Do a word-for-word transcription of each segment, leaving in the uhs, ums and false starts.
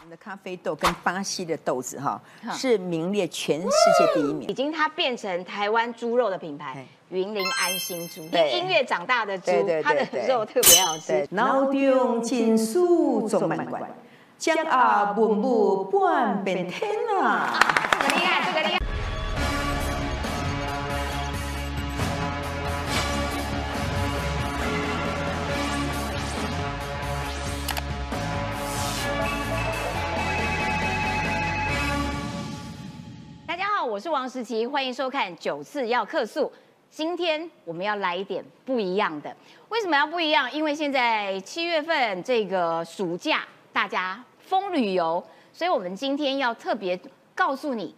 我们的咖啡豆跟巴西的豆子哈，是名列全世界第一名，已经它变成台湾猪肉的品牌，云林安心猪，音乐长大的猪，它的肉特别好吃。脑中情思总满贯，将啊文武半边天啊！这个厉害，这个厉害。 我是王时琪，欢迎收看《九次要客诉》。今天我们要来一点不一样的。为什么要不一样？因为现在七月份这个暑假，大家疯旅游，所以我们今天要特别告诉你，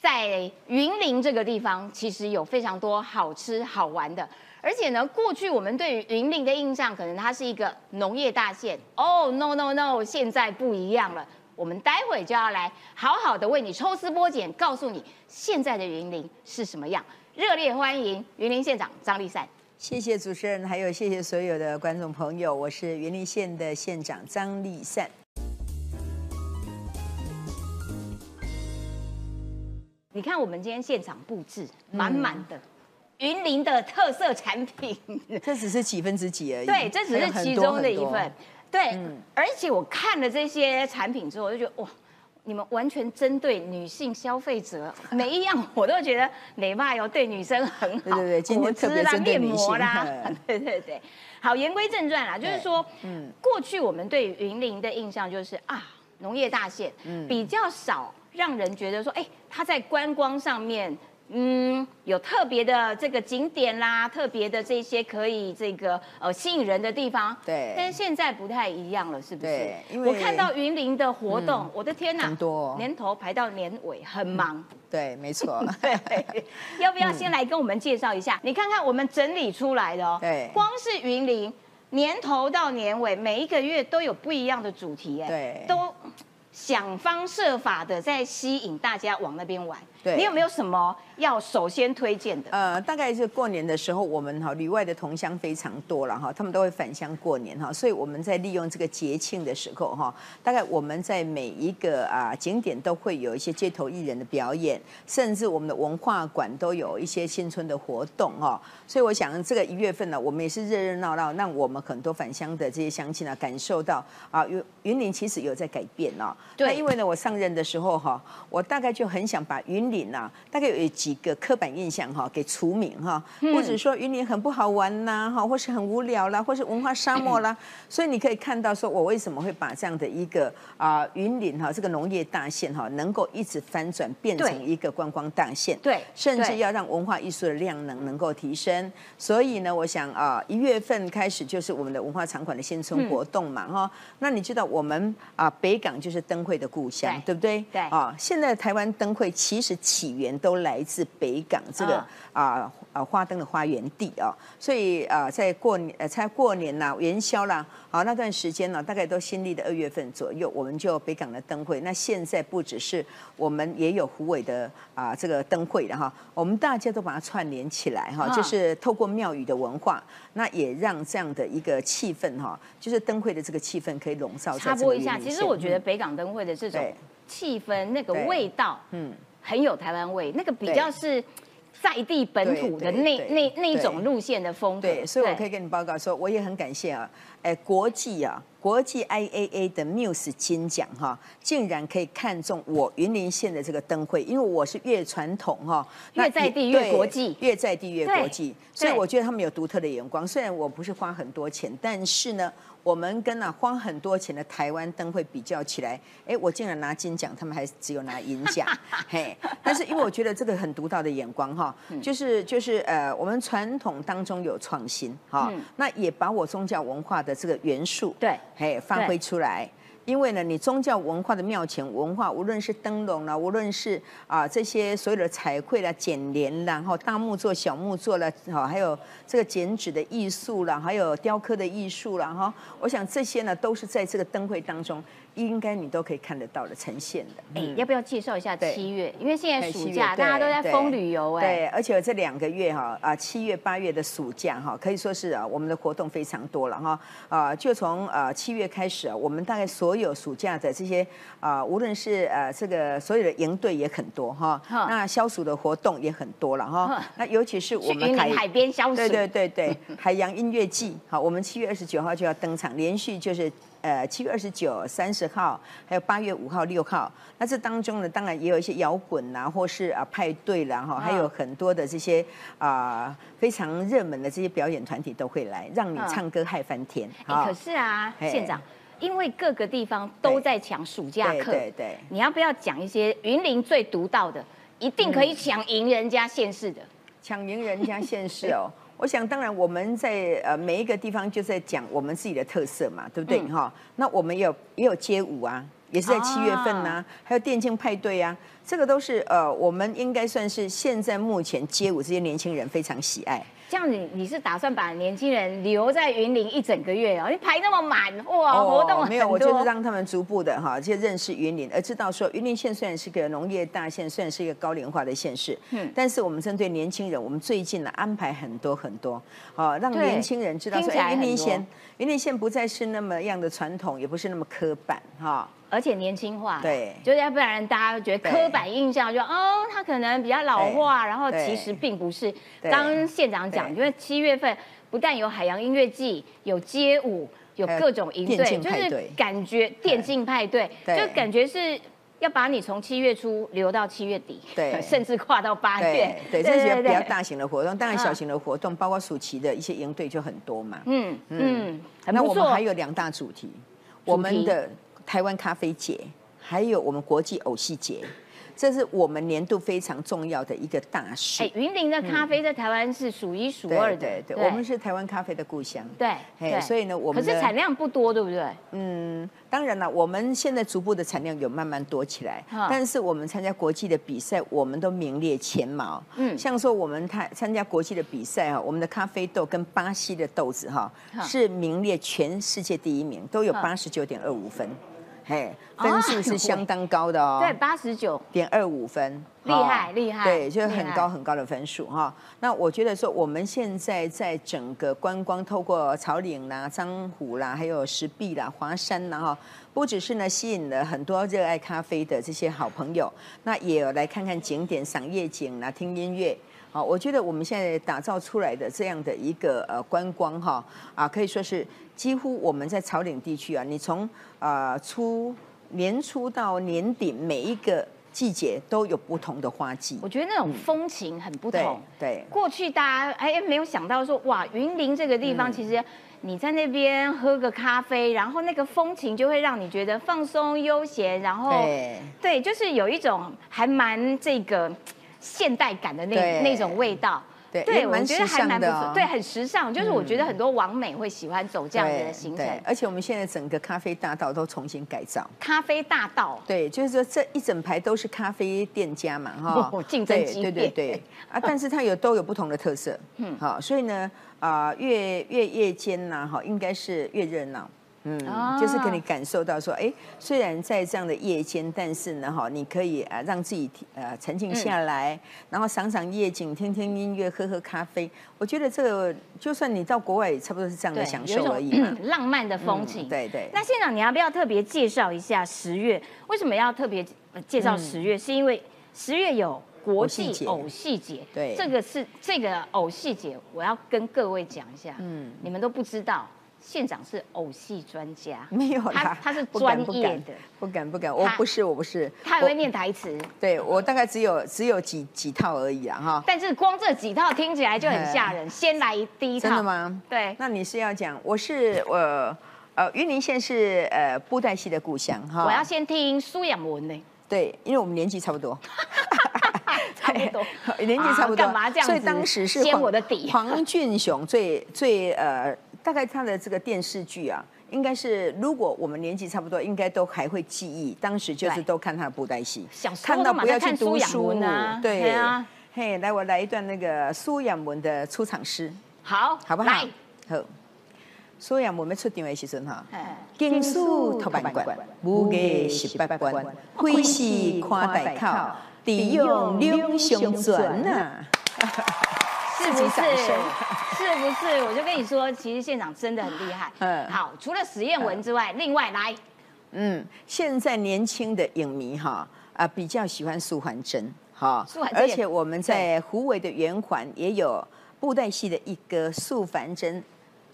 在云林这个地方，其实有非常多好吃好玩的。而且呢，过去我们对于云林的印象，可能它是一个农业大县。哦 ，no no no， 现在不一样了。 我们待会就要来好好的为你抽丝剥茧，告诉你现在的云林是什么样。热烈欢迎云林县长张丽善。谢谢主持人，还有谢谢所有的观众朋友，我是云林县的县长张丽善。你看我们今天现场布置满满的。嗯 云林的特色产品，这只是几分之几而已。对，这只是其中的一份。对，嗯、而且我看了这些产品之后，我就觉得哇，你们完全针对女性消费者，每一样我都觉得美发油对女生很好，对对对，今天特别针对女性。果汁啦、面膜啦，对对对。好，言归正传啦，就是说，嗯，过去我们对于云林的印象就是啊，农业大县，嗯，比较少让人觉得说，哎，它在观光上面。 嗯，有特别的这个景点啦，特别的这些可以这个呃吸引人的地方。对，但是现在不太一样了，是不是？对，因为我看到云林的活动，嗯、我的天哪，很多、哦，年头排到年尾，很忙。嗯、对，没错。对，要不要先来跟我们介绍一下？嗯、你看看我们整理出来的哦。对，光是云林年头到年尾，每一个月都有不一样的主题，哎，对，都。 想方设法的在吸引大家往那边玩。对，你有没有什么要首先推荐的？呃，大概是过年的时候，我们哈旅外的同乡非常多了哈，他们都会返乡过年哈，所以我们在利用这个节庆的时候哈，大概我们在每一个啊景点都会有一些街头艺人的表演，甚至我们的文化馆都有一些新春的活动哈。所以我想这个一月份呢，我们也是热热闹闹，让我们很多返乡的这些乡亲啊，感受到啊云云林其实有在改变啊。 那因为呢，我上任的时候哈，我大概就很想把云林啊，大概有几个刻板印象哈，给除名哈，或者说云林很不好玩呐哈，或是很无聊啦，或是文化沙漠啦，所以你可以看到说我为什么会把这样的一个啊云林哈这个农业大县哈，能够一直翻转变成一个观光大县，对，甚至要让文化艺术的量能能够提升。所以呢，我想啊，一月份开始就是我们的文化场馆的新春活动嘛哈，那你知道我们啊北港就是灯。 灯会的故乡， 对, 对不对？对啊，现在台湾灯会其实起源都来自北港这个啊、哦、啊花灯的花园地啊，所以啊在过年呃在过年呐、啊、元宵啦，好、啊、那段时间呢、啊，大概都新历的二月份左右，我们就北港的灯会。那现在不只是我们也有虎尾的啊这个灯会的哈、啊，我们大家都把它串联起来哈、啊，哦、就是透过庙宇的文化，那也让这样的一个气氛哈、啊，就是灯会的这个气氛可以笼罩在这个云林县。插播一下，其实我觉得北港灯。 灯会的这种气氛，那个味道，嗯，很有台湾味，那个比较是。 在地本土的那那那一种路线的风格，对，所以我可以跟你报告说，我也很感谢啊，哎，国际啊，国际 I A A 的 M U S E 金奖哈、啊，竟然可以看中我云林县的这个灯会，因为我是越传统哈、啊，越在地越国际，越在地越国际，所以我觉得他们有独特的眼光。虽然我不是花很多钱，但是呢，我们跟啊花很多钱的台湾灯会比较起来，哎，我竟然拿金奖，他们还只有拿银奖，嘿，但是因为我觉得这个很独到的眼光哈、啊。 就是就是呃，我们传统当中有创新哈，哦嗯、那也把我宗教文化的这个元素对，嘿发挥出来。因为呢，你宗教文化的庙前文化，无论是灯笼啦，无论是啊、呃、这些所有的彩绘啦、剪联啦，然后大木作、小木作啦，好、哦，还有这个剪纸的艺术啦，还有雕刻的艺术啦，哈、哦，我想这些呢都是在这个灯会当中。应该你都可以看得到的呈现的。哎、嗯欸，要不要介绍一下七月？因为现在暑假、欸、大家都在疯旅游哎、欸。对，而且这两个月哈啊，七月八月的暑假哈，可以说是啊我们的活动非常多了哈啊，就从啊七月开始啊，我们大概所有暑假的这些啊，无论是呃、啊、这个所有的营队也很多哈，那消暑的活动也很多了哈，那尤其是我们海海边消暑，对对对对，海洋音乐季好，我们七月二十九号就要登场，连续就是。呃，七月二十九、三十号，还有八月五号、六号，那这当中呢，当然也有一些摇滚啦，或是啊派对啦，哈，还有很多的这些啊、呃、非常热门的这些表演团体都会来，让你唱歌嗨翻天。嗯欸、可是啊，县长。因为各个地方都在抢暑假课，对对对，你要不要讲一些云林最独到的，一定可以抢赢人家县市的？抢赢人家县市哦。我想，当然我们在呃每一个地方就在讲我们自己的特色嘛，对不对？哈、嗯，那我们也有也有街舞啊，也是在七月份呐、啊，啊、还有电竞派对啊，这个都是呃我们应该算是现在目前街舞这些年轻人非常喜爱。这样你你是打算把年轻人留在云林一整个月哦？你排那么满哇，活动很多。没有，我就是让他们逐步的哈，去认识云林，而知道说云林县虽然是个农业大县，虽然是一个高龄化的县市，嗯，但是我们针对年轻人，我们最近呢安排很多很多，哦，让年轻人知道说，哎，云林县，云林县不再是那么样的传统，也不是那么刻板哈。而且年轻化，对，就是要不然大家觉得刻板印象就哦，他可能比较老化，然后其实并不是。刚县长讲，因为七月份不但有海洋音乐季，有街舞，有各种营队，就是感觉电竞派对，就感觉是要把你从七月初留到七月底，对，甚至跨到八月，对，这些比较大型的活动，当然小型的活动，包括暑期的一些营队就很多嘛。嗯嗯，那我们还有两大主题，我们的。台湾咖啡节，还有我们国际偶戏节，这是我们年度非常重要的一个大事。哎，云林的咖啡在台湾是数一数二的，对对对，我们是台湾咖啡的故乡。对，哎，所以呢，我们可是产量不多，对不对？嗯，当然了，我们现在逐步的产量有慢慢多起来，但是我们参加国际的比赛，我们都名列前茅。嗯，像说我们参参加国际的比赛哈，我们的咖啡豆跟巴西的豆子哈是名列全世界第一名，都有八十九点二五分。嘿， hey, 分数是相当高的哦，对，八十九点二五分，厉害厉害，对，就是很高很高的分数哈。那我觉得说，我们现在在整个观光，透过草岭啦、彰湖啦，还有石壁啦、华山啦哈，不只是呢吸引了很多热爱咖啡的这些好朋友，那也有来看看景点、赏夜景啦、听音乐。好，我觉得我们现在打造出来的这样的一个呃观光哈啊，可以说是几乎我们在草岭地区啊，你从啊初年初到年底，每一个季节都有不同的花季。我觉得那种风情很不同。嗯、对，对过去大家哎没有想到说哇，云林这个地方其实你在那边喝个咖啡，然后那个风情就会让你觉得放松悠闲，然后 对, 对，就是有一种还蛮这个。现代感的那那种味道，对，对我觉得还蛮不错，对，很时尚。就是我觉得很多网美会喜欢走这样的行程，而且我们现在整个咖啡大道都重新改造。咖啡大道，对，就是说这一整排都是咖啡店家嘛，哈，竞争激烈，对对对啊，但是它有都有不同的特色，嗯，好，所以呢，啊，越越夜间呐，哈，应该是越热闹。嗯，就是给你感受到说，哎，虽然在这样的夜间，但是呢，哈，你可以啊让自己呃沉静下来，嗯、然后赏赏夜景，听听音乐，喝喝咖啡。我觉得这个，就算你到国外，也差不多是这样的享受而已嘛。浪漫的风情。嗯、对对。那县长，你要不要特别介绍一下十月？为什么要特别介绍十月？嗯、是因为十月有。国际偶戏节，对，这个是这个偶戏节，我要跟各位讲一下，嗯，你们都不知道，县长是偶戏专家，没有啦，他是专业的，不敢不敢，我不是我不是，他也会念台词，对我大概只有只有几几套而已啊哈，但是光这几套听起来就很吓人，先来第一套，真的吗？对，那你是要讲我是呃呃云林县是呃布袋戏的故乡哈，我要先听苏仰文呢，对，因为我们年纪差不多。差不多，年纪差不多，干嘛这样子？所以当时是先我的底。黄俊雄最最呃，大概他的这个电视剧啊，应该是如果我们年纪差不多，应该都还会记忆。当时就是都看他的布袋戏，看到不要去读书啊。对啊，嘿，来我来一段那个苏仰文的出场诗，好，好不好？好。所以我们出场的时阵哈，经书读万卷，武艺十八关，开始看大口，地用两相转呐。是不是？是不是？我就跟你说，其实现场真的很厉害。嗯，好，除了实验文之外，另外来，嗯，现在年轻的影迷哈啊，比较喜欢素还真哈，而且我们在虎尾的圆环也有布袋戏的一哥素还真。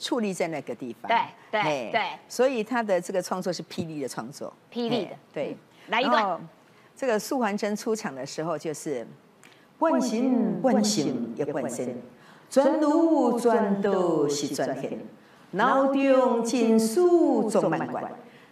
矗立在那个地方，对对对，所以他的这个创作是霹雳的创作，霹雳的，对，来一段。这个素还真出场的时候就是惯心惯心也惯心，转路转道是转天，脑中尽数总满贯，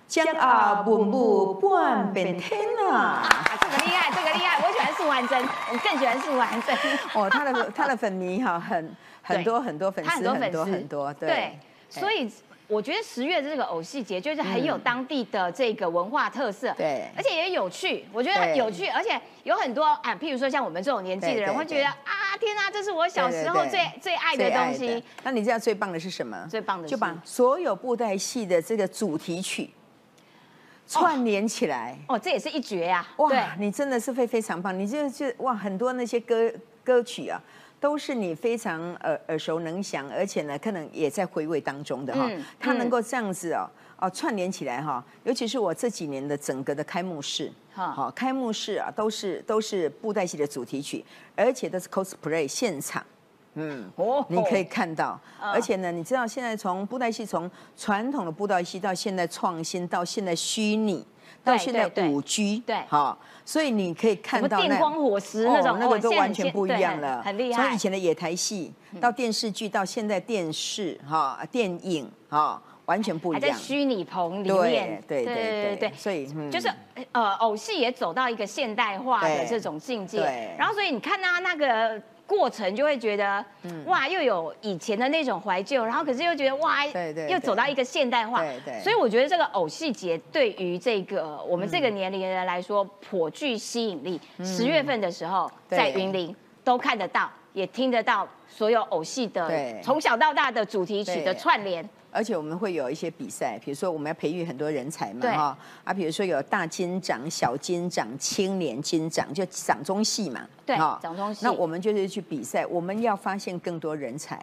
将啊文武半边天啊！啊，这个厉害，这个厉害，我喜欢素还真，我更喜欢素还真。哦，他的他的粉迷哈很。 很多很多粉丝，很多粉丝，很多对，所以我觉得十月这个偶戏节就是很有当地的这个文化特色，对，而且也有趣，我觉得有趣，而且有很多啊，譬如说像我们这种年纪的人会觉得啊，天啊，这是我小时候最最爱的东西。那你知道最棒的是什么？最棒的就把所有布袋戏的这个主题曲串联起来，哦，这也是一绝呀！哇，你真的是会非常棒，你就就哇，很多那些歌歌曲啊。 都是你非常耳耳熟能详，而且呢，可能也在回味当中的哈、哦。它、嗯嗯、能够这样子哦哦串联起来哈、哦，尤其是我这几年的整个的开幕式，好、哦、开幕式啊，都是都是布袋戏的主题曲，而且都是 cosplay 现场，嗯，哦，你可以看到，哦、而且呢，你知道现在从布袋戏从传统的布袋戏到现在创新，到现在虚拟。 到现在五 G， 对，好，所以你可以看到电光火石那种，那个都完全不一样了，很厉害。从以前的野台戏到电视剧，到现在电视哈、电影哈，完全不一样。在虚拟棚里面，对对对对，所以就是呃，偶戏也走到一个现代化的这种境界。然后，所以你看到那个。 过程就会觉得，哇，又有以前的那种怀旧，然后可是又觉得哇，对对，又走到一个现代化，所以我觉得这个偶戏节对于这个我们这个年龄的人来说颇具吸引力。十月份的时候在云林都看得到，也听得到所有偶戏的从小到大的主题曲的串联。 而且我们会有一些比赛，比如说我们要培育很多人才嘛，哈啊，比如说有大金掌、小金掌、青年金掌，就掌中戏嘛，对，哦、掌中戏。那我们就是去比赛，我们要发现更多人才。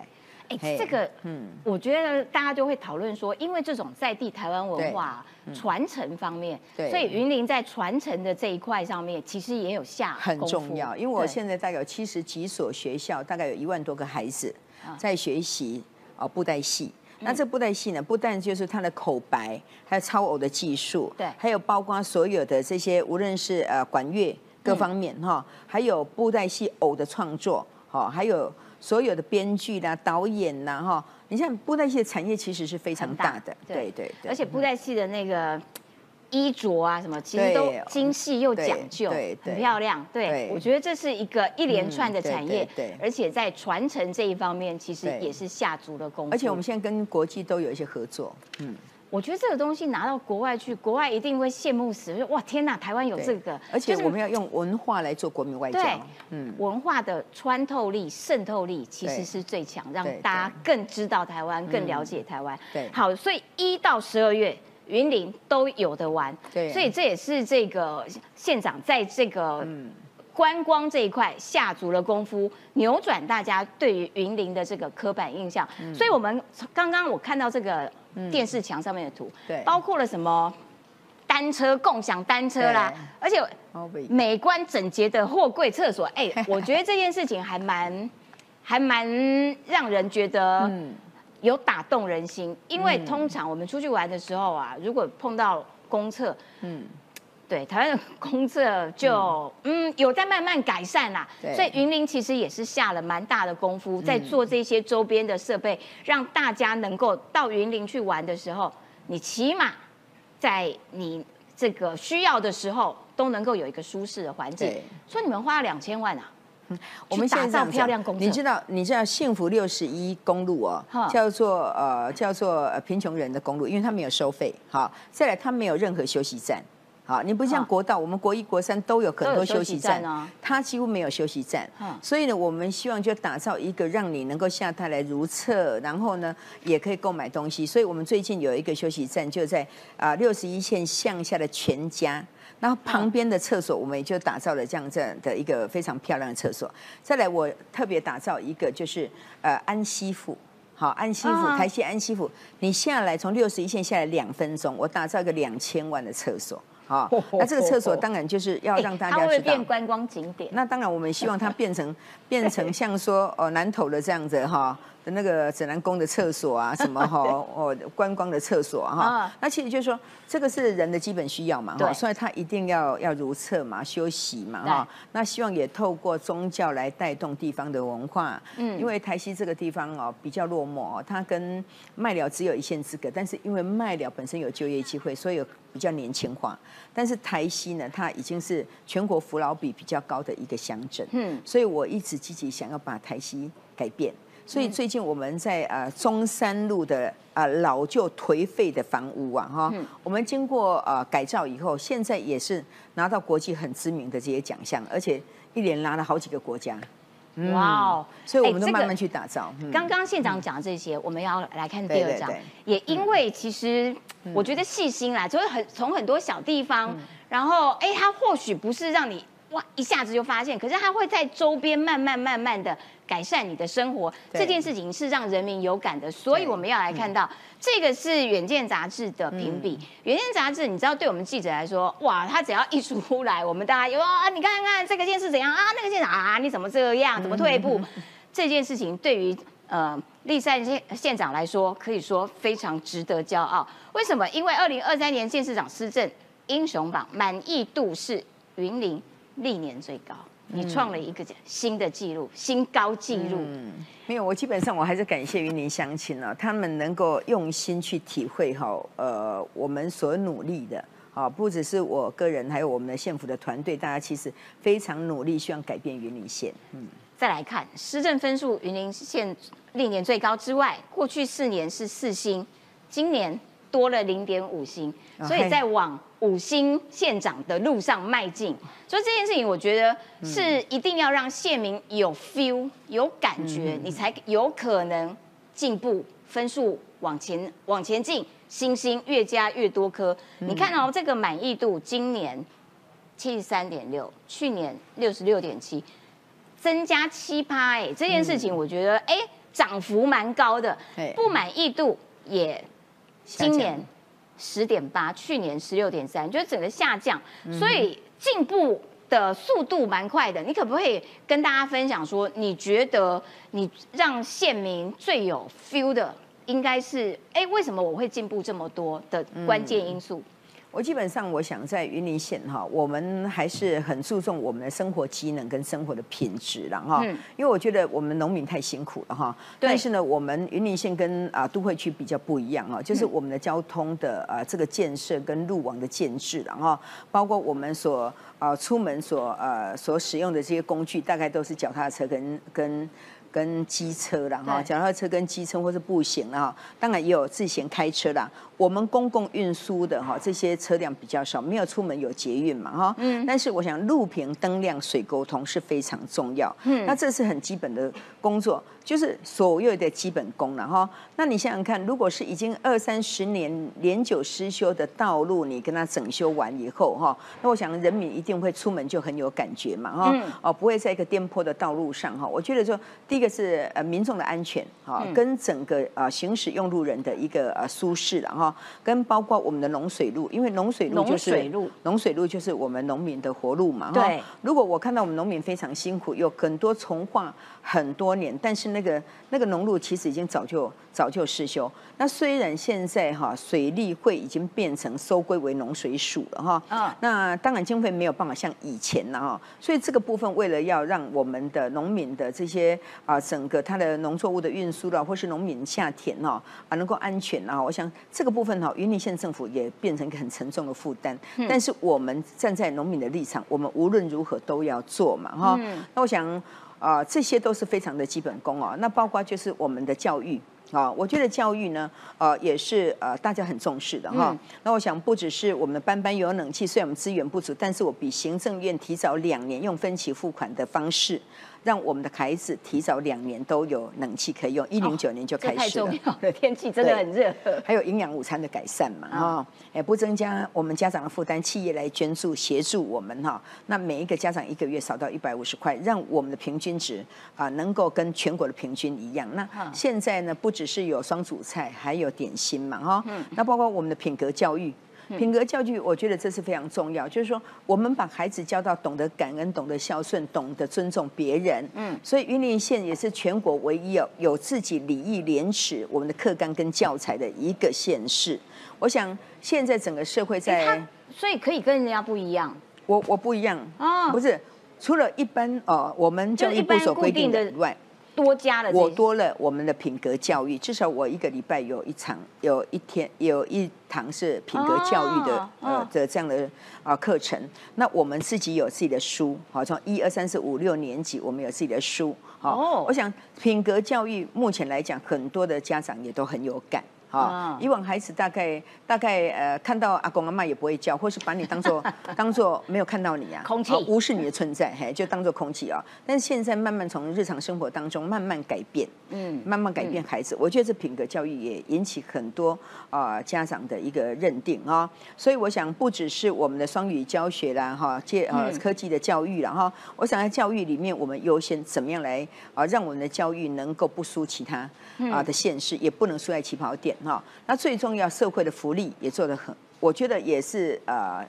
哎、欸，这个，嗯，我觉得大家就会讨论说，因为这种在地台湾文化传、嗯、承方面，所以云林在传承的这一块上面，其实也有下很重要。因为我现在大概有七十几所学校，大概有一万多个孩子在学习啊、哦、布袋戏。 那这布袋戏呢，不但就是它的口白，还有操偶的技术，对，还有包括所有的这些，无论是呃管乐各方面哈，嗯、还有布袋戏偶的创作，哈，还有所有的编剧啦、导演啦，哈，你像布袋戏的产业其实是非常大的，大对对 对, 对，而且布袋戏的那个。 衣着啊，什么其实都精细又讲究，很漂亮。对，我觉得这是一个一连串的产业，而且在传承这一方面，其实也是下足了功夫。而且我们现在跟国际都有一些合作。嗯，我觉得这个东西拿到国外去，国外一定会羡慕死。哇，天哪，台湾有这个！而且我们要用文化来做国民外交。对，嗯，文化的穿透力、渗透力其实是最强，让大家更知道台湾，更了解台湾。对，好，所以一到十二月。 云林都有的玩，对，所以这也是这个县长在这个观光这一块下足了功夫，扭转大家对于云林的这个刻板印象。嗯、所以我们刚刚我看到这个电视墙上面的图，嗯、包括了什么单车共享单车啦，而且美观整洁的货柜厕所，哎、欸，我觉得这件事情还蛮还蛮让人觉得。嗯 有打动人心，因为通常我们出去玩的时候啊，如果碰到公厕，嗯，对，台湾的公厕就 嗯, 嗯有在慢慢改善啦，所以云林其实也是下了蛮大的功夫，在做这些周边的设备，嗯、让大家能够到云林去玩的时候，你起码在你这个需要的时候都能够有一个舒适的环境。所以你们花了两千万啊。 我们现在漂亮公厕，你知道你知道幸福六十一公路哦，叫做呃叫做贫穷人的公路，因为它没有收费，好，再来它没有任何休息站，好，你不像国道，啊、我们国一、国三都有很多休息站，息站啊、它几乎没有休息站。啊、所以呢，我们希望就打造一个让你能够下台来如厕，然后呢也可以购买东西。所以我们最近有一个休息站，就在啊六十一线向下的全家。 然后旁边的厕所，我们也就打造了这样这样的一个非常漂亮的厕所。再来，我特别打造一个就是呃安溪府，好安溪府台西安溪府，你下来从六十一线下来两分钟，我打造一个两千万的厕所。 好，哦、那这个厕所当然就是要让大家知道，它会变观光景点。那当然，我们希望它变成变成像说哦南投的这样子哈的那个指南宫的厕所啊，什么哈哦观光的厕所哈。那其实就是说，这个是人的基本需要嘛哈，所以它一定要要如厕嘛、休息嘛哈。那希望也透过宗教来带动地方的文化，嗯，因为台西这个地方哦比较落寞哦，它跟麦寮只有一线之隔，但是因为麦寮本身有就业机会，所以有比较年轻化。 但是台西呢，它已经是全国扶老比比较高的一个乡镇，嗯，所以我一直积极想要把台西改变，所以最近我们在呃中山路的呃老旧颓废的房屋啊，哈，我们经过呃改造以后，现在也是拿到国际很知名的这些奖项，而且一连拿了好几个国家。 哇哦！ Wow, 所以我们都慢慢去打造。这个、刚刚县长讲这些，嗯、我们要来看第二章。对对对也因为其实我觉得细心啦，就是很从很多小地方，嗯、然后哎，它或许不是让你哇一下子就发现，可是它会在周边慢慢慢慢的改善你的生活。这件事情是让人民有感的，所以我们要来看到、嗯、这个是《远见》杂志的评比，嗯《远见》杂志你知道对我们记者来说，哇，它只要一出来，我们大家有啊，你看看这个件事怎样啊，那个件事啊，你怎么这样，怎么退步？嗯、这件事情对于呃栗山县县长来说，可以说非常值得骄傲。为什么？因为二零二三年县市长施政英雄榜满意度是云林历年最高。 你创了一个新的纪录，新高纪录。嗯，没有，我基本上我还是感谢云林乡亲啊，他们能够用心去体会哈，呃，我们所努力的啊，不只是我个人，还有我们的县府的团队，大家其实非常努力，希望改变云林县。嗯，再来看施政分数，云林县历年最高之外，过去四年是四星，今年多了零点五星，所以在往。 五星县长的路上迈进，所以这件事情我觉得是一定要让县民有 feel 有感觉，你才有可能进步，分数往前往前进，星星越加越多颗。你看哦，这个满意度今年七十三点六，去年六十六点七，增加七趴哎，这件事情我觉得哎涨幅蛮高的，不满意度也今年。 十点八， 八, 去年十六点三，就是整个下降，所以进步的速度蛮快的。你可不可以跟大家分享说，你觉得你让县民最有 feel 的，应该是哎，为什么我会进步这么多的关键因素？嗯 我基本上，我想在云林县哈，我们还是很注重我们的生活机能跟生活的品质啦哈。嗯、因为我觉得我们农民太辛苦了哈。但是呢，我们云林县跟啊都会区比较不一样啊，就是我们的交通的啊这个建设跟路网的建制啦哈，包括我们所啊出门所呃、啊、所使用的这些工具，大概都是脚踏车跟跟。 跟机车啦哈，脚踏车跟机车或是步行啦哈，当然也有自行开车啦。我们公共运输的哈，这些车辆比较少，没有出门有捷运嘛哈。嗯。但是我想路平灯亮水沟通是非常重要。嗯。那这是很基本的工作，就是所有的基本功了哈。那你想想看，如果是已经二三十年年久失修的道路，你跟它整修完以后哈，那我想人民一定会出门就很有感觉嘛哈。嗯。哦，不会在一个颠簸的道路上哈。我觉得说。 第一个是呃民众的安全哈，跟整个啊行驶用路人的一个呃舒适了哈，跟包括我们的农水路，因为农水路就是农水路，农水路就是我们农民的活路嘛。对，如果我看到我们农民非常辛苦，有很多重化很多年，但是那个那个农路其实已经早就早就失修。那虽然现在哈水利会已经变成收归为农水署了哈，嗯，那当然经费没有办法像以前了哈，所以这个部分为了要让我们的农民的这些 啊，整个它的农作物的运输啦，或是农民下田哦，啊，能够安全啊，我想这个部分哈，云林县政府也变成一个很沉重的负担。嗯、但是我们站在农民的立场，我们无论如何都要做嘛，哈、哦。嗯、那我想啊、呃，这些都是非常的基本功哦。那包括就是我们的教育。啊，我觉得教育呢，呃，也是呃大家很重视的哈。嗯、那我想不只是我们的班班有冷气，虽然我们资源不足，但是我比行政院提早两年用分期付款的方式，让我们的孩子提早两年都有冷气可以用，一零九年就开始了。哦、太重要了，天气真的很热。还有营养午餐的改善嘛，哈、哦，也不增加我们家长的负担，企业来捐助协助我们哈、哦。那每一个家长一个月少到一百五十块，让我们的平均值啊、呃、能够跟全国的平均一样。那现在呢不只是有双主菜，还有点心嘛，哈、哦，嗯、那包括我们的品格教育。品格教育，我觉得这是非常重要。就是说，我们把孩子教到懂得感恩、懂得孝顺、懂得尊重别人。嗯，所以云林县也是全国唯一有有自己礼义廉耻我们的课纲跟教材的一个县市。我想现在整个社会在，所以可以跟人家不一样。我我不一样啊，不是除了一般呃我们教育部所规定的以外。多加了，我多了我们的品格教育，至少我一个礼拜有一场，有一天有一堂是品格教育的、哦、呃的这样的啊课程。那我们自己有自己的书，好，从一二三四五六年级我们有自己的书，好，哦、我想品格教育目前来讲，很多的家长也都很有感。啊，以往孩子大概大概呃看到阿公阿嬤也不会叫，或是把你当做当做没有看到你啊，空气、哦，无视你的存在，嘿，就当做空气啊、哦。但是现在慢慢从日常生活当中慢慢改变，嗯，慢慢改变孩子，嗯、我觉得这品格教育也引起很多啊、呃、家长的一个认定啊、哦。所以我想不只是我们的双语教学啦，哈、哦，借呃科技的教育啦，哈、哦，我想在教育里面我们优先怎么样来啊、呃，让我们的教育能够不输其他啊、呃、的县市，也不能输在起跑点。哈，那最重要，社会的福利也做得很，我觉得也是呃，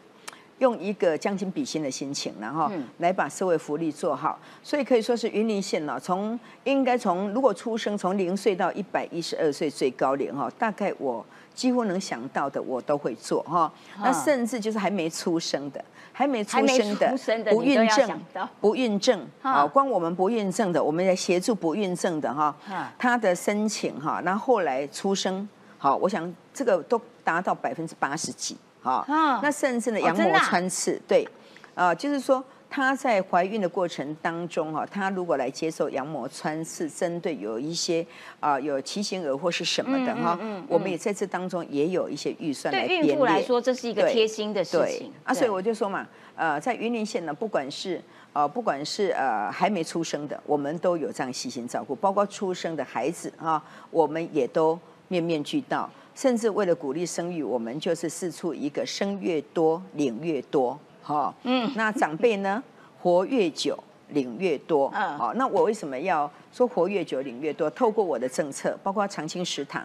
用一个将心比心的心情，然后来把社会福利做好。所以可以说是云林县呢，从应该从如果出生从零岁到一百一十二岁最高龄哈，大概我几乎能想到的我都会做哈。那甚至就是还没出生的，还没出生的不孕症，不孕症啊，光我们不孕症的，我们来协助不孕症的哈，他的申请哈，那后来出生。好，我想这个都达到百分之八十几，好、哦，那甚至呢，羊膜穿刺，哦啊、对，呃，就是说她在怀孕的过程当中，哈，她如果来接受羊膜穿刺，针对有一些啊、呃、有畸形儿或是什么的哈，嗯嗯嗯、我们也在这当中也有一些预算来编列。对孕妇来说，这是一个贴心的事情啊，所以我就说嘛，呃，在云林县呢，不管是。呃，不管是呃还没出生的，我们都有这样细心照顾，包括出生的孩子啊，我们也都面面俱到。甚至为了鼓励生育，我们就是四处一个生越多，领越多，哈、哦。嗯。那长辈呢，活越久，领越多。嗯。好、哦，那我为什么要说活越久，领越多？透过我的政策，包括长青食堂、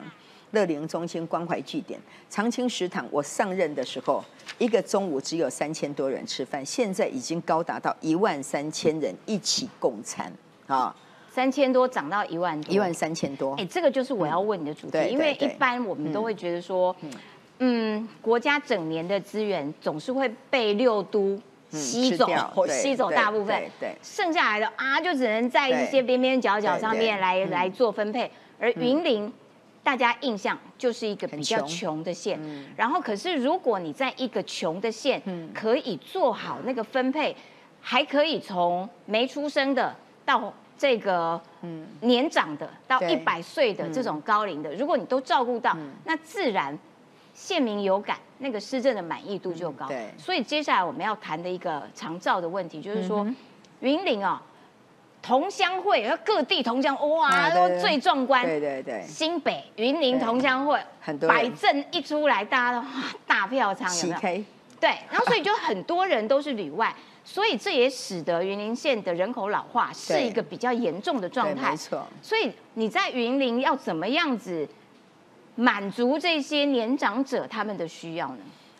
乐龄中心、关怀据点、长青食堂，我上任的时候。一个中午只有三千多人吃饭，现在已经高达到一万三千人一起共餐啊！三千多涨到一万多，一万三千多。哎，这个就是我要问你的主题，嗯、因为一般我们都会觉得说，嗯，嗯国家整年的资源总是会被六都吸走，嗯、吸走大部分，剩下来的啊，就只能在一些边边角角上面来来做分配，而云林。嗯大家印象就是一个比较穷的县，嗯、然后可是如果你在一个穷的县，嗯、可以做好那个分配，还可以从没出生的到这个年长的，嗯、到一百岁的这种高龄的，嗯、如果你都照顾到，嗯、那自然县民有感，那个施政的满意度就高。嗯、所以接下来我们要谈的一个长照的问题，就是说，嗯、云林啊、哦。同乡会，各地同乡哇，都最壮观。对对对，新北、云林同乡会，很多百政一出来，大家都哇大票仓有没有？对，然后所以就很多人都是旅外，所以这也使得云林县的人口老化是一个比较严重的状态。没错。所以你在云林要怎么样子满足这些年长者他们的需要呢？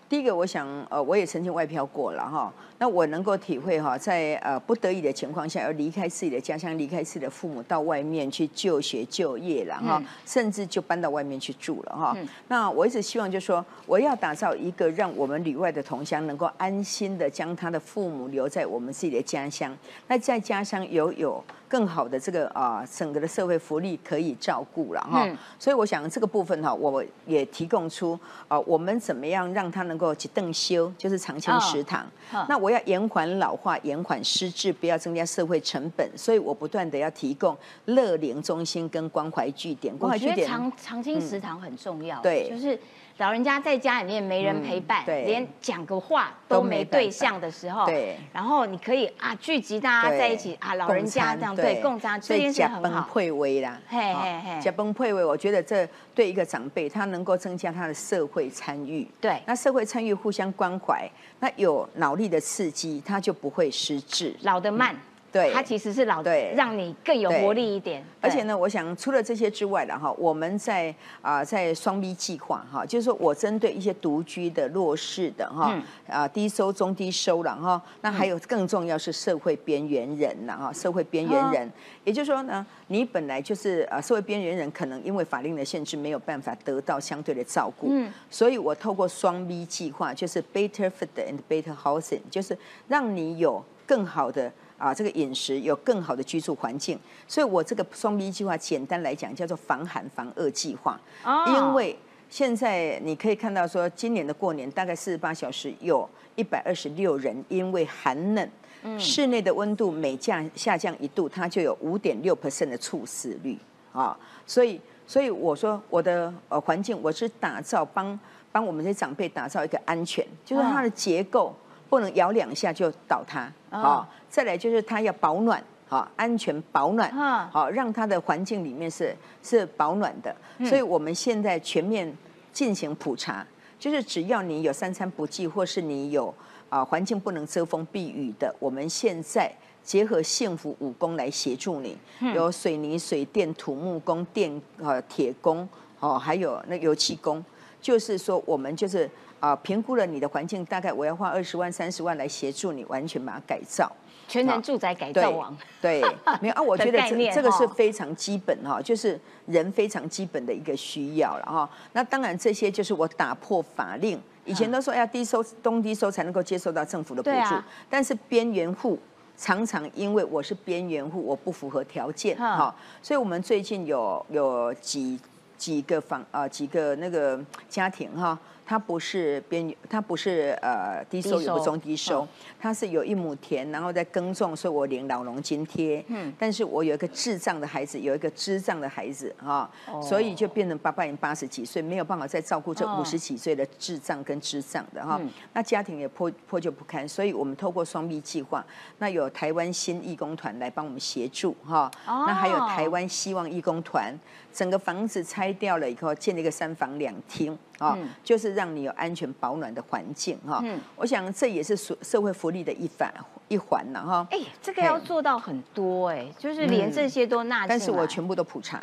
第一个，我想，呃，我也曾经外漂过了哈，那我能够体会哈，在呃不得已的情况下，要离开自己的家乡，离开自己的父母，到外面去就学就业了哈，嗯、甚至就搬到外面去住了哈。嗯、那我一直希望就是说，我要打造一个让我们旅外的同乡能够安心的将他的父母留在我们自己的家乡，那在家乡有有。更好的这个啊、呃，整个的社会福利可以照顾了哈，嗯、所以我想这个部分哈，我也提供出啊、呃，我们怎么样让他能够够一顿修，就是常青食堂。哦、那我要延缓老化、延缓失智，不要增加社会成本，所以我不断的要提供乐龄中心跟关怀据点。关怀据点我觉得常常青食堂很重要，嗯、对，就是老人家在家里面没人陪伴，嗯、连讲个话都没对象的时候，对，然后你可以啊聚集大家在一起啊，老人家这样对共餐，这件事很好。配围啦，嘿嘿嘿，加崩配围，我觉得这对一个长辈，他能够增加他的社会参与，对，那社会参与互相关怀，那有脑力的刺激，他就不会失智，老得慢。嗯，对，它其实是老对，让你更有活力一点。而且呢，我想除了这些之外的哈，我们在啊、呃、在双 B 计划哈，就是说我针对一些独居的、弱势的哈，啊、嗯呃、低收、中低收了哈，那还有更重要是社会边缘人了哈，社会边缘人，嗯、也就是说呢，你本来就是啊社会边缘人，可能因为法令的限制没有办法得到相对的照顾，嗯，所以我透过双 B 计划，就是 Better Food and Better Housing， 就是让你有更好的。啊，这个饮食有更好的居住环境，所以我这个双 B 计划简单来讲叫做防寒防饿计划。哦，因为现在你可以看到说，今年的过年大概四十八小时有一百二十六人因为寒冷，嗯、室内的温度每降下降一度，它就有五点六 percent 的猝死率啊。所以，所以我说我的呃环境，我是打造帮帮我们这些长辈打造一个安全，就是它的结构。哦，不能摇两下就倒塌啊、哦哦！再来就是它要保暖啊、哦，安全保暖啊，好、哦、让它的环境里面是是保暖的。嗯、所以我们现在全面进行普查，就是只要你有三餐不济，或是你有啊、呃、环境不能遮风避雨的，我们现在结合幸福五工来协助你，嗯、有水泥、水电、土木工、电呃铁工哦，还有那油漆工，就是说我们就是。啊，评估了你的环境，大概我要花二十万、三十万来协助你完全把它改造，全能住宅改造网。对，对没有啊，我觉得这这个是非常基本哈，就是人非常基本的一个需要了哈。那当然这些就是我打破法令，以前都说要低收、中低收才能够接受到政府的补助，啊、但是边缘户。常常因为我是边缘户，我不符合条件哈，所以我们最近有有几。几个房啊、呃，几个那个家庭哈，他不是边，他不是呃低收，也不中低收，他是有一亩田，然后在耕种，所以我领老农津贴。嗯，但是我有一个智障的孩子，有一个智障的孩子哈，哦、所以就变成爸爸已经八十几岁，没有办法再照顾这五十几岁的智障跟智障的哈。嗯、那家庭也破破旧不堪，所以我们透过双臂计划，那有台湾新义工团来帮我们协助哈，哦、那还有台湾希望义工团，整个房子拆掉了以后，建了一个三房两厅啊，嗯、就是让你有安全保暖的环境哈。嗯、我想这也是社会福利的一环一环了哈。哎、欸，这个要做到很多哎、欸，就是连这些都纳进来、嗯、但是我全部都普查，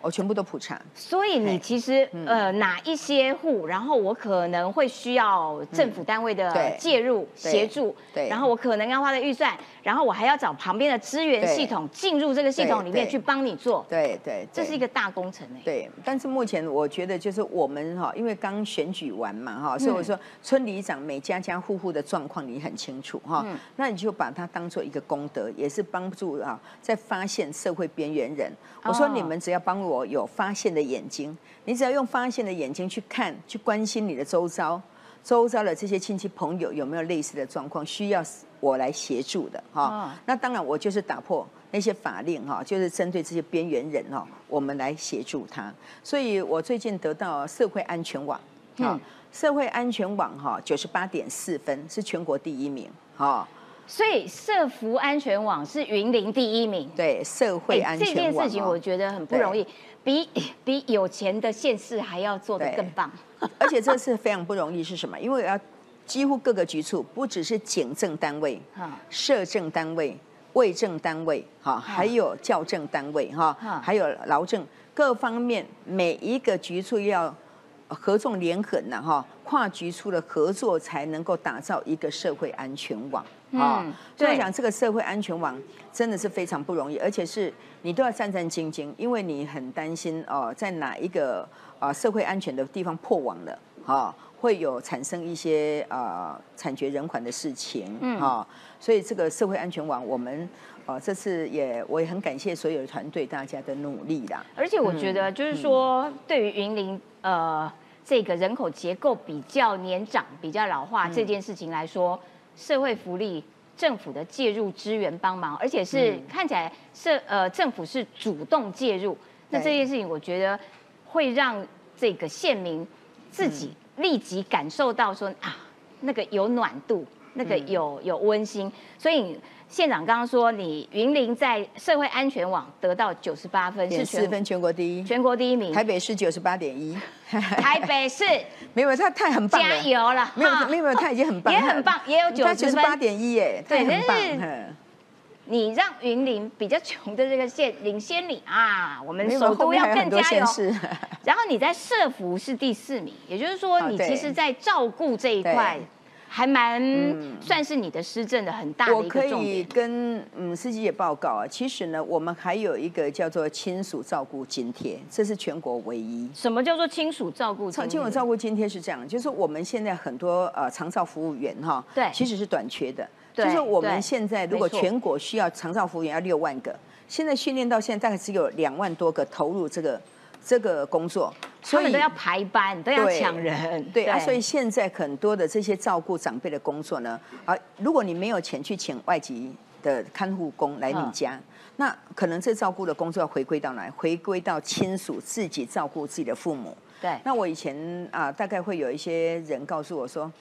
我全部都普查。所以你其实、嗯、呃哪一些户，然后我可能会需要政府单位的介入协助，对，然后我可能要花的预算，然后我还要找旁边的资源系统进入这个系统里面去帮你做，对对，这是一个大工程哎、欸。对，但是目前我觉得就是我们哈，因为刚选举完嘛哈，所以我说村里长每家家户户的状况你很清楚哈，嗯、那你就把它当做一个功德，也是帮助啊，在发现社会边缘人。我说你们只要帮我。我有发现的眼睛，你只要用发现的眼睛去看，去关心你的周遭，周遭的这些亲戚朋友有没有类似的状况，需要我来协助的哈。哦、那当然，我就是打破那些法令哈，就是针对这些边缘人哈，我们来协助他。所以我最近得到社会安全网，嗯，社会安全网哈，九十八点四分是全国第一名哈。所以社福安全网是云林第一名，对，社会安全网、欸、这件事情我觉得很不容易，比比有钱的县市还要做得更棒。而且这是非常不容易，是什么？因为要几乎各个局处，不只是警政单位、社政单位、卫政单位，哈，还有教政单位，哈，还有劳政各方面，每一个局处要。合纵连横呐，哈，跨局处的合作才能够打造一个社会安全网啊。嗯、所以我想，这个社会安全网真的是非常不容易，而且是你都要战战兢兢，因为你很担心哦，在哪一个啊社会安全的地方破网了啊，会有产生一些啊惨绝人寰的事情啊。所以这个社会安全网，我们。哦，这次也我也很感谢所有的团队大家的努力啦。而且我觉得就是说，嗯、对于云林呃这个人口结构比较年长、比较老化这件事情来说，社会福利政府的介入支援帮忙，而且是看起来社呃政府是主动介入，那这件事情我觉得会让这个县民自己立即感受到说啊，那个有暖度，那个有有温馨，所以。 县长刚刚说，你云林在社会安全网得到九十八分，是四分全国第一，全国第一名。台北市九十八点一，台北市没有他太很棒了，加油了，没有没有他已经很棒，也很棒，也有九十八点一耶，对，很棒。你让云林比较穷的这个县领先你啊，我们首都要更加油。然后你在社福是第四名，也就是说你其实在照顾这一块。 还蛮算是你的施政的很大的一个重点。我可以跟嗯司机也报告啊，其实呢，我们还有一个叫做亲属照顾津贴，这是全国唯一。什么叫做亲属照顾津贴？亲属照顾津贴是这样，就是我们现在很多呃长照服务员哈，对，其实是短缺的。就是我们现在如果全国需要长照服务员要六万个，现在训练到现在大概只有两万多个投入这个。 这个工作，所以都要排班，都要抢人，对啊，所以现在很多的这些照顾长辈的工作呢，啊，如果你没有钱去请外籍的看护工来你家，那可能这照顾的工作要回归到哪？回归到亲属自己照顾自己的父母。对，那我以前啊，大概会有一些人告诉我说，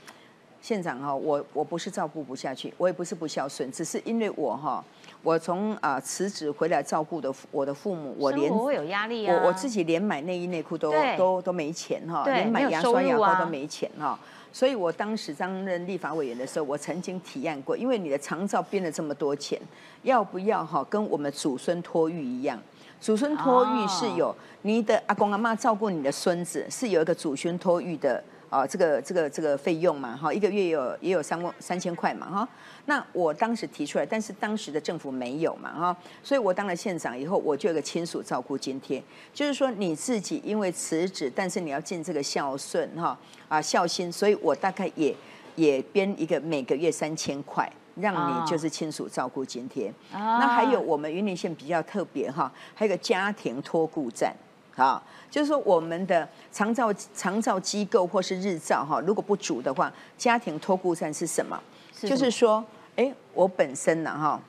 县长哈、哦，我我不是照顾不下去，我也不是不孝顺，只是因为我哈、哦。 我从啊辞职回来照顾的我的父母，我连我有压力啊，我我自己连买内衣内裤都都都没钱哈，连买牙刷牙膏都没钱哈，所以我当时担任立法委员的时候，我曾经提案过，因为你的长照编了这么多钱，要不要哈跟我们祖孙托育一样？祖孙托育是有你的阿公阿嬷照顾你的孙子，是有一个祖孙托育的。 啊，这个这个这个费用嘛，哈，一个月有也有三万三千块嘛，哈。那我当时提出来，但是当时的政府没有嘛，哈。所以我当了县长以后，我就有个亲属照顾津贴，就是说你自己因为辞职，但是你要尽这个孝顺哈啊孝心，所以我大概也也编一个每个月三千块。 让你就是亲属照顾津贴。Oh. Oh. 那还有我们云林县比较特别哈，还有个家庭托顾站。 啊，就是说我们的长照长照机构或是日照哈，如果不足的话，家庭托顾站是什么？是就是说，哎，我本身呢哈，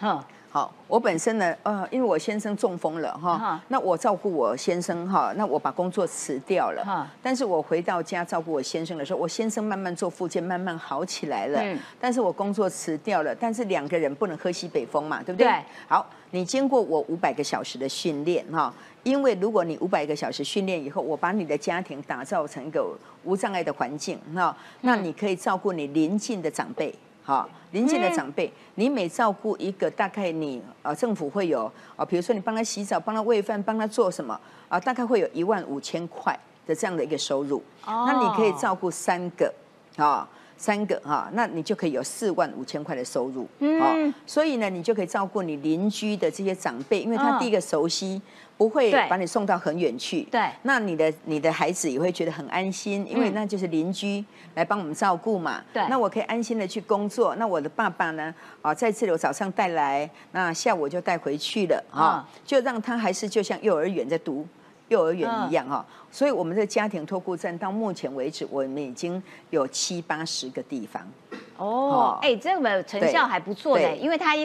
哈好，我本身呢，呃，因为我先生中风了哈，那我照顾我先生哈，那我把工作辞掉了，但是我回到家照顾我先生的时候，我先生慢慢做复健，慢慢好起来了，嗯、但是我工作辞掉了，但是两个人不能喝西北风嘛，对不对？对好，你经过我五百个小时的训练哈。 因为如果你五百个小时训练以后，我把你的家庭打造成一个无障碍的环境，哈，那你可以照顾你邻近的长辈，哈，邻近的长辈，你每照顾一个，大概你呃政府会有啊，比如说你帮他洗澡、帮他喂饭、帮他做什么啊，大概会有一万五千块的这样的一个收入。哦，那你可以照顾三个，啊。 三个哈，那你就可以有四万五千块的收入，嗯，所以呢，你就可以照顾你邻居的这些长辈，因为他第一个熟悉，不会把你送到很远去，对，那你的你的孩子也会觉得很安心，因为那就是邻居来帮我们照顾嘛，对，那我可以安心的去工作，那我的爸爸呢，啊，在这里我早上带来，那下午就带回去了，啊，就让他还是就像幼儿园在读。 幼儿园一样哈，所以我们的家庭托顾站到目前为止，我们已经有七八十个地方。哦，哎，这个成效还不错的，因为他也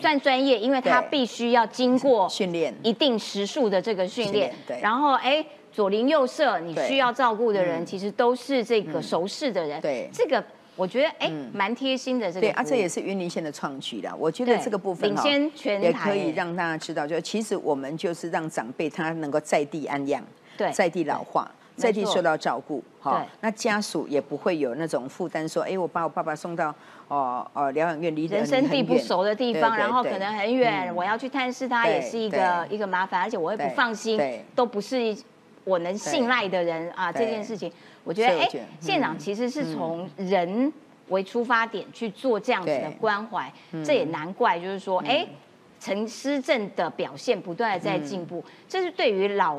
算专业，因为他必须要经过训练，一定时数的这个训练。对，然后哎，左邻右舍你需要照顾的人，其实都是这个熟识的人。对，这个。 我觉得哎，蛮贴心的这个。对啊，这也是云林县的创举啦。我觉得这个部分领先全台也可以让大家知道，就其实我们就是让长辈他能够在地安养，对，在地老化，在地受到照顾。哈，那家属也不会有那种负担，说哎，我把我爸爸送到哦哦疗养院，离人生地不熟的地方，然后可能很远，我要去探视他也是一个一个麻烦，而且我会不放心，都不是我能信赖的人啊，这件事情。 我觉得，哎，县长其实是从人为出发点去做这样子的关怀，这也难怪，就是说，哎，陈施政的表现不断的在进步，这是对于老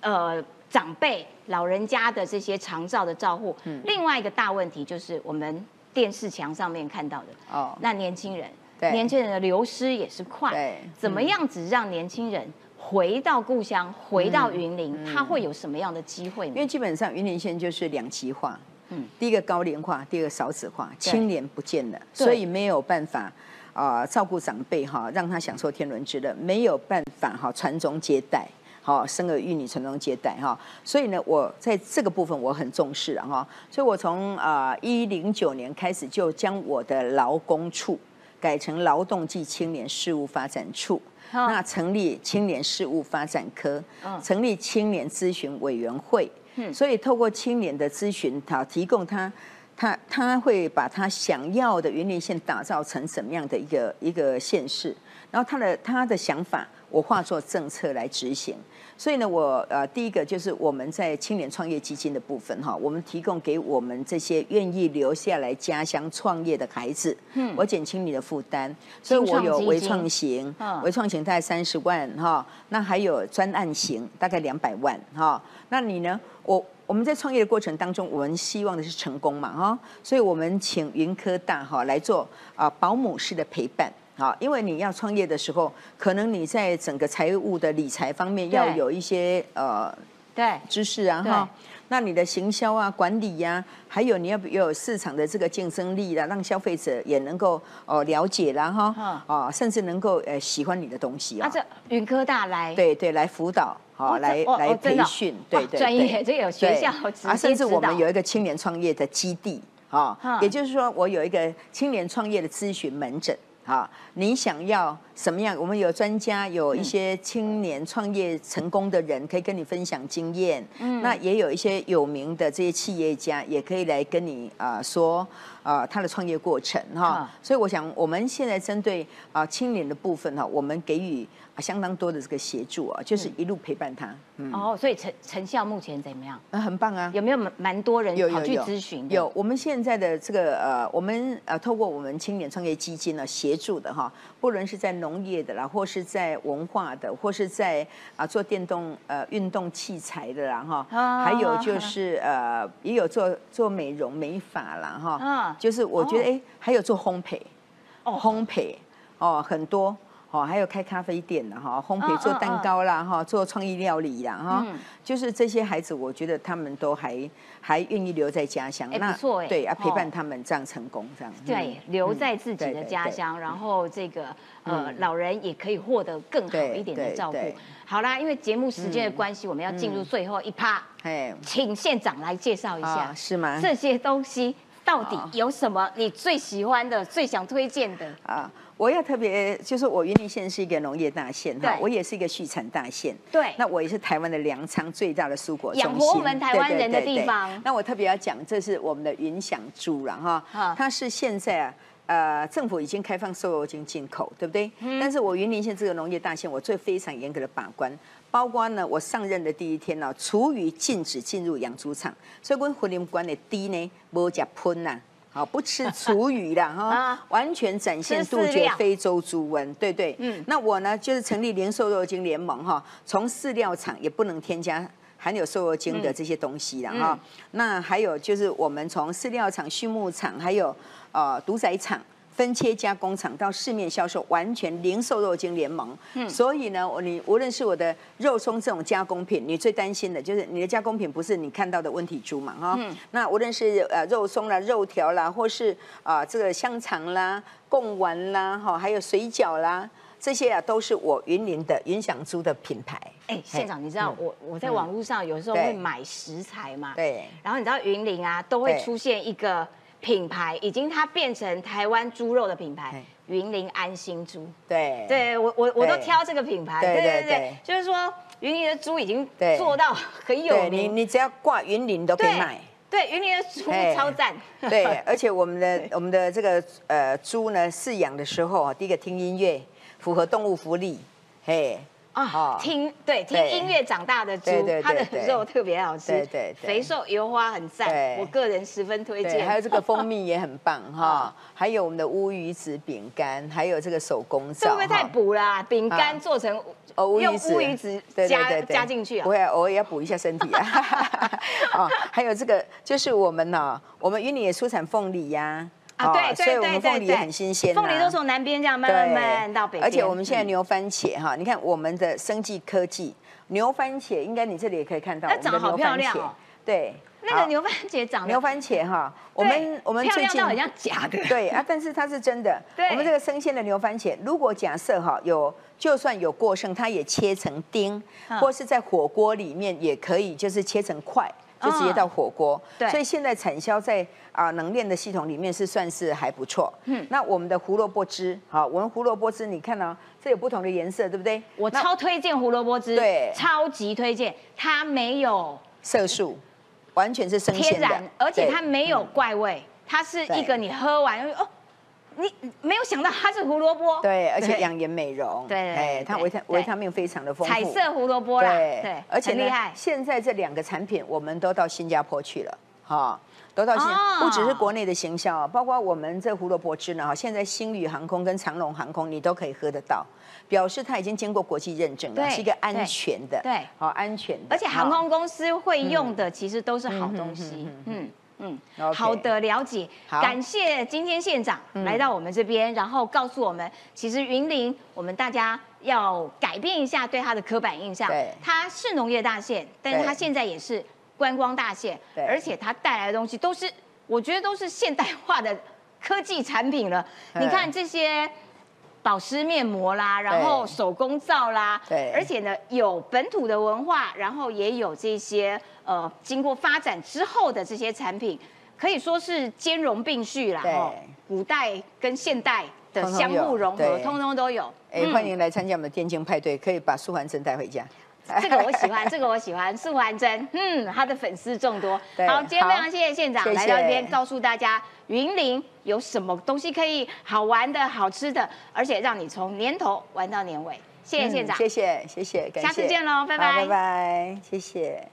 呃长辈、老人家的这些长照的照护。另外一个大问题就是我们电视墙上面看到的，哦，那年轻人，年轻人的流失也是快，怎么样子让年轻人？ 嗯回到故乡，回到云林，嗯嗯、它会有什么样的机会呢？因为基本上云林县就是两极化，嗯，第一个高龄化，第二个少子化，青年不见了，所以没有办法啊、呃、照顾长辈哈、哦，让他享受天伦之乐，没有办法哈、哦、传宗接代。 好，生儿育女、传宗接代哈，所以呢，我在这个部分我很重视啊哈，所以我从啊一零九年开始就将我的劳工处改成劳动暨青年事务发展处，哦、那成立青年事务发展科，哦、成立青年咨询委员会，嗯、所以透过青年的咨询，他提供他。 他他会把他想要的云林县打造成什么样的一个一个县市，然后他的他的想法，我化作政策来执行。所以呢，我呃第一个就是我们在青年创业基金的部分哈，我们提供给我们这些愿意留下来家乡创业的孩子，嗯，我减轻你的负担，所以我有微创型，微创型大概三十万哈，那还有专案型大概两百万哈，那你呢？我。 我们在创业的过程当中，我们希望的是成功嘛，哈，所以我们请云科大哈来做啊保姆式的陪伴啊，因为你要创业的时候，可能你在整个财务的理财方面要有一些呃对知识啊哈，那你的行销啊、管理呀、啊，还有你要有市场的这个竞争力啦、啊，让消费者也能够哦、呃、了解啦哈，哦、呃、甚至能够呃喜欢你的东西啊。那、啊、这云科大来对对来辅导。 好，来来培训，对对专业，这有学校啊，甚至我们有一个青年创业的基地，啊，也就是说，我有一个青年创业的咨询门诊，啊，你想要什么样？我们有专家，有一些青年创业成功的人可以跟你分享经验，嗯，那也有一些有名的这些企业家也可以来跟你啊说啊他的创业过程哈，所以我想我们现在针对啊青年的部分哈，我们给予。 相当多的这个协助啊，就是一路陪伴他。嗯、哦，所以成成效目前怎么样？啊，很棒啊！有没有蛮蛮多人跑去咨询？有，我们现在的这个呃，我们呃，透过我们青年创业基金呢协助的哈，不论是在农业的啦，或是在文化的，或是在啊、呃、做电动呃运动器材的啦哈，啊、还有就是呃也有做做美容美发啦哈，啊、就是我觉得哎、哦欸，还有做烘焙，哦、烘焙哦很多。 哦，还有开咖啡店的哈，烘焙做蛋糕啦哈， oh, oh, oh. 做创意料理啦哈，嗯、就是这些孩子，我觉得他们都还还愿意留在家乡，欸、那不错哎、欸，对啊，陪伴他们这样成功这样，对，嗯、留在自己的家乡，嗯、然后这个呃、嗯、老人也可以获得更好一点的照顾。好啦，因为节目时间的关系，嗯、我们要进入最后一趴，嗯、请县长来介绍一下，哦、是吗？这些东西到底有什么？你最喜欢的、哦、最想推荐的啊？ 我要特别，就是我云林县是一个农业大县哈，我也是一个畜产大县，对，那我也是台湾的粮仓最大的蔬果中心，养活我们台湾人的地方。对对对对那我特别要讲，这是我们的云享猪了哈，啊、它是现在啊。 呃，政府已经开放瘦肉精进口，对不对？嗯、但是我云林县这个农业大县，我做非常严格的把关，包括呢，我上任的第一天呢、哦，厨余禁止进入养猪场，所以我云林县的猪呢，无吃喷呐，好不吃厨余啦，哈、啊，完全展现杜绝非洲猪瘟，对对。嗯，那我呢，就是成立零瘦肉精联盟哈、哦，从饲料厂也不能添加。 含有瘦肉精的这些东西啦，哈、嗯，嗯、那还有就是我们从饲料厂、畜牧场，还有呃屠宰场、分切加工厂到市面销售，完全零瘦肉精联盟。嗯、所以呢，我你无论是我的肉松这种加工品，你最担心的就是你的加工品不是你看到的温体猪嘛，哈。嗯、那无论是呃肉松啦、肉条啦，或是啊、呃、这个香肠啦、贡丸啦，哈，还有水饺啦。 这些啊都是我云林的云享猪的品牌。哎、欸，县长，你知道我、嗯、我在网络上有时候会买食材嘛，对。然后你知道云林啊都会出现一个品牌，已经它变成台湾猪肉的品牌，云林安心猪。对，对我我我都挑这个品牌，对对 对, 对, 对，就是说云林的猪已经做到很有名，你你只要挂云林都可以买。 对，云林的猪超赞。对，而且我们的我们的这个呃猪呢，饲养的时候啊，第一个听音乐，符合动物福利。嘿，啊，听对听音乐长大的猪，它的肉特别好吃，对对，肥瘦油花很赞，我个人十分推荐。还有这个蜂蜜也很棒哈，还有我们的乌鱼子饼干，还有这个手工皂，会不会太补啦？饼干做成。 哦，用乌鱼子加加进去啊，不会，偶尔要补一下身体啊。哦，还有这个就是我们呢，我们云林也出产凤梨呀，啊，对对对对对，所以我们凤梨很新鲜，凤梨都从南边这样慢慢慢到北边。而且我们现在牛番茄哈，你看我们的生技科技牛番茄，应该你这里也可以看到，它长得好漂亮，对。 那个牛番茄长牛番茄哈，我们我们最近好像假的，对啊，但是它是真的。我们这个生鲜的牛番茄，如果假设哈有，就算有过剩，它也切成丁，嗯、或是在火锅里面也可以，就是切成块，就直接到火锅。嗯、所以现在产销在啊、呃、冷链的系统里面是算是还不错。嗯，那我们的胡萝卜汁，好，我们胡萝卜汁，你看哦，这有不同的颜色，对不对？我超推荐胡萝卜汁，对，超级推荐，它没有色素。 完全是生鲜的，而且它没有怪味，它是一个你喝完哦，你没有想到它是胡萝卜，对，而且养颜美容，对，哎，它维他维他命非常的丰富，彩色胡萝卜啦，对，而且呢，现在这两个产品我们都到新加坡去了，哈，都到新，不只是国内的行销，包括我们这胡萝卜汁呢，哈，现在星宇航空跟长荣航空你都可以喝得到，表示它已经经过国际认证了，是一个安全的，对，好安全的，而且航空公司会用的其实都是好东西，嗯嗯，好的了解，感谢今天县长来到我们这边，然后告诉我们，其实云林我们大家要改变一下对它的刻板印象，它是农业大县，但是它现在也是观光大县，而且它带来的东西都是我觉得都是现代化的科技产品了，你看这些。 保湿面膜啦，然后手工皂啦，对，而且呢有本土的文化，然后也有这些呃经过发展之后的这些产品，可以说是兼容并蓄啦，哦，古代跟现代的相互融合，通通都有。哎，嗯、欢迎来参加我们的电竞派对，可以把素还真带回家。 这个我喜欢，这个我喜欢，素还真，嗯，他的粉丝众多。好，今天非常谢谢县长来到这边，告诉大家云林有什么东西可以好玩的、好吃的，而且让你从年头玩到年尾。谢谢县长，嗯、谢谢谢谢，感谢，下次见喽，拜拜拜拜，谢谢。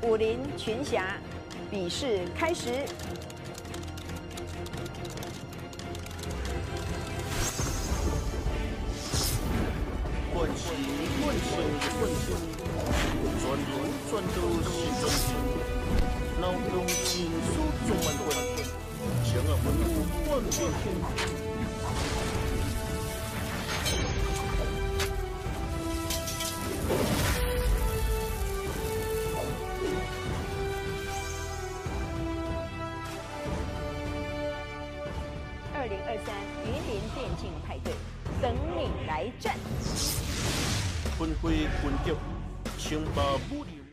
武林群侠比试开始。 棍石棍手棍手，转轮转到十足点，脑洞金属中万棍，想要稳固万变天。 分开分掉，先把武力。